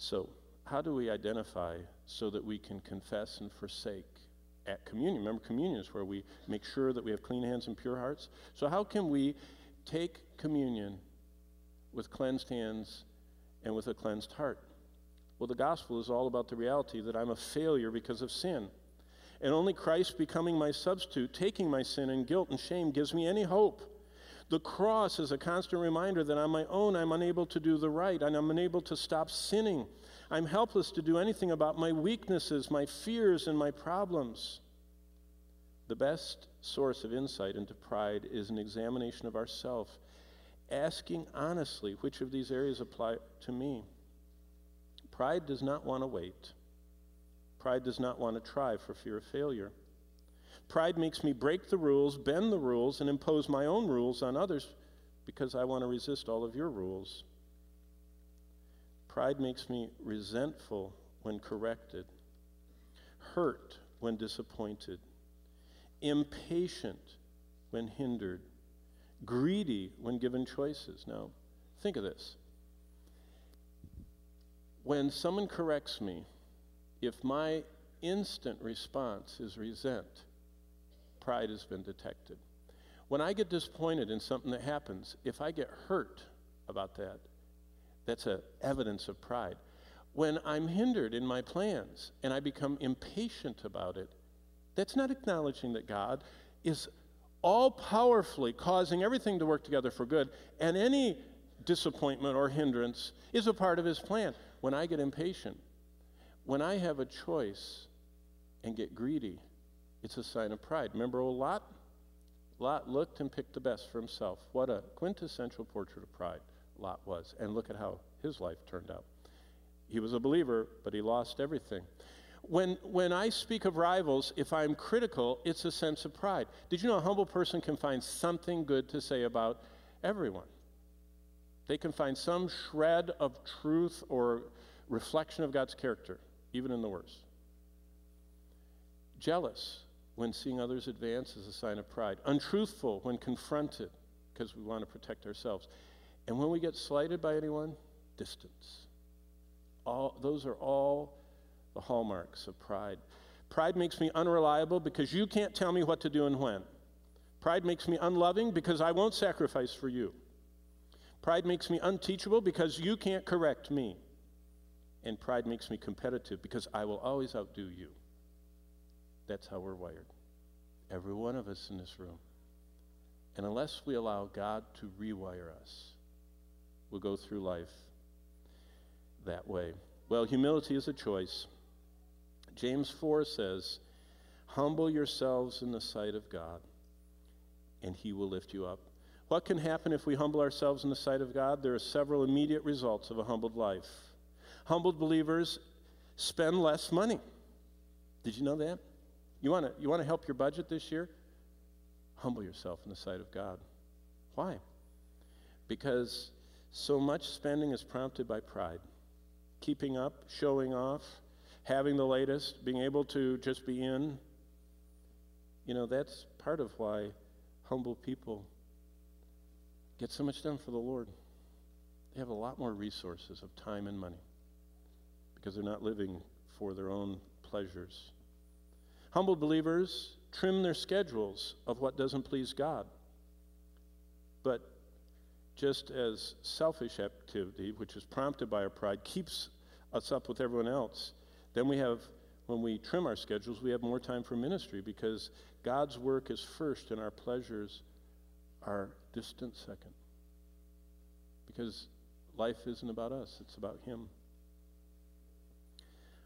So how do we identify so that we can confess and forsake at communion? Remember, communion is where we make sure that we have clean hands and pure hearts. So how can we take communion with cleansed hands and with a cleansed heart? Well, the gospel is all about the reality that I'm a failure because of sin. And only Christ becoming my substitute, taking my sin and guilt and shame, gives me any hope. The cross is a constant reminder that on my own I'm unable to do the right, and I'm unable to stop sinning. I'm helpless to do anything about my weaknesses, my fears, and my problems. The best source of insight into pride is an examination of ourselves, asking honestly which of these areas apply to me. Pride does not want to wait. Pride does not want to try for fear of failure. Pride makes me break the rules, bend the rules, and impose my own rules on others because I want to resist all of your rules. Pride makes me resentful when corrected, hurt when disappointed, impatient when hindered, greedy when given choices. Now, think of this. When someone corrects me, if my instant response is resent, pride has been detected. When I get disappointed in something that happens, if I get hurt about that, that's an evidence of pride. When I'm hindered in my plans and I become impatient about it, that's not acknowledging that God is all-powerfully causing everything to work together for good, and any disappointment or hindrance is a part of his plan. When I get impatient, when I have a choice and get greedy, it's a sign of pride. Remember old Lot? Lot looked and picked the best for himself. What a quintessential portrait of pride Lot was. And look at how his life turned out. He was a believer, but he lost everything. When I speak of rivals, if I'm critical, it's a sense of pride. Did you know a humble person can find something good to say about everyone? They can find some shred of truth or reflection of God's character, even in the worst. Jealous when seeing others advance is a sign of pride. Untruthful when confronted, because we want to protect ourselves. And when we get slighted by anyone, distance. Those are all the hallmarks of pride. Pride makes me unreliable because you can't tell me what to do and when. Pride makes me unloving because I won't sacrifice for you. Pride makes me unteachable because you can't correct me. And pride makes me competitive because I will always outdo you. That's how we're wired, every one of us in this room. And unless we allow God to rewire us, we'll go through life that way. Well, humility is a choice. James 4 says, "Humble yourselves in the sight of God, and he will lift you up." What can happen if we humble ourselves in the sight of God? There are several immediate results of a humbled life. Humbled believers spend less money. Did you know that? You want to help your budget this year? Humble yourself in the sight of God. Why? Because so much spending is prompted by pride. Keeping up, showing off, having the latest, being able to just be in. You know, that's part of why humble people get so much done for the Lord. They have a lot more resources of time and money because they're not living for their own pleasures. Humble believers trim their schedules of what doesn't please God. But just as selfish activity, which is prompted by our pride, keeps us up with everyone else, then we have, when we trim our schedules, we have more time for ministry because God's work is first and our pleasures are distant second, because life isn't about us, it's about him.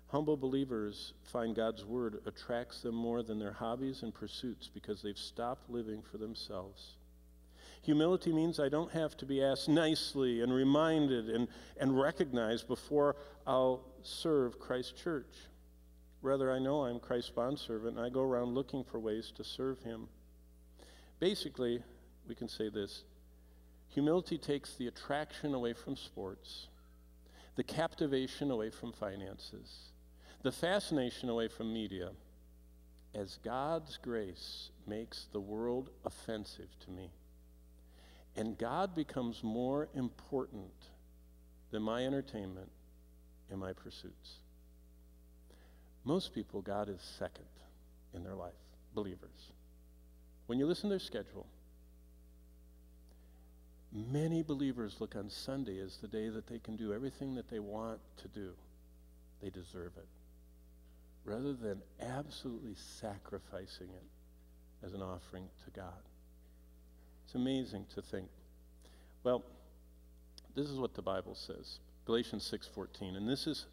Humble believers find God's word attracts them more than their hobbies and pursuits because they've stopped living for themselves. Humility means I don't have to be asked nicely and reminded and recognized before I'll serve Christ's church. Rather, I know I'm Christ's bondservant, and I go around looking for ways to serve him. Basically, we can say this: humility takes the attraction away from sports, the captivation away from finances, the fascination away from media, as God's grace makes the world offensive to me. And God becomes more important than my entertainment in my pursuits. Most people, God is second in their life, believers. When you listen to their schedule, many believers look on Sunday as the day that they can do everything that they want to do. They deserve it. Rather than absolutely sacrificing it as an offering to God. It's amazing to think. Well, this is what the Bible says, Galatians 6:14, and this is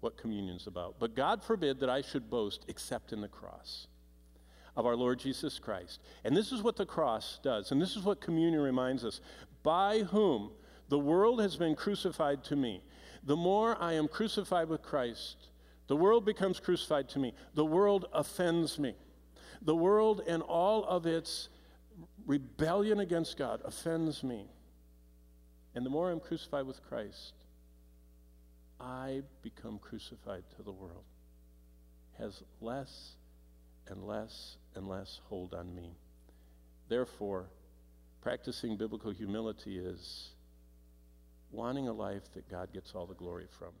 what communion's about. But God forbid that I should boast except in the cross of our Lord Jesus Christ. And this is what the cross does, and this is what communion reminds us. By whom the world has been crucified to me. The more I am crucified with Christ, the world becomes crucified to me. The world offends me. The world and all of its rebellion against God offends me. And the more I'm crucified with Christ, I become crucified to the world. It has less and less and less hold on me. Therefore, practicing biblical humility is wanting a life that God gets all the glory from.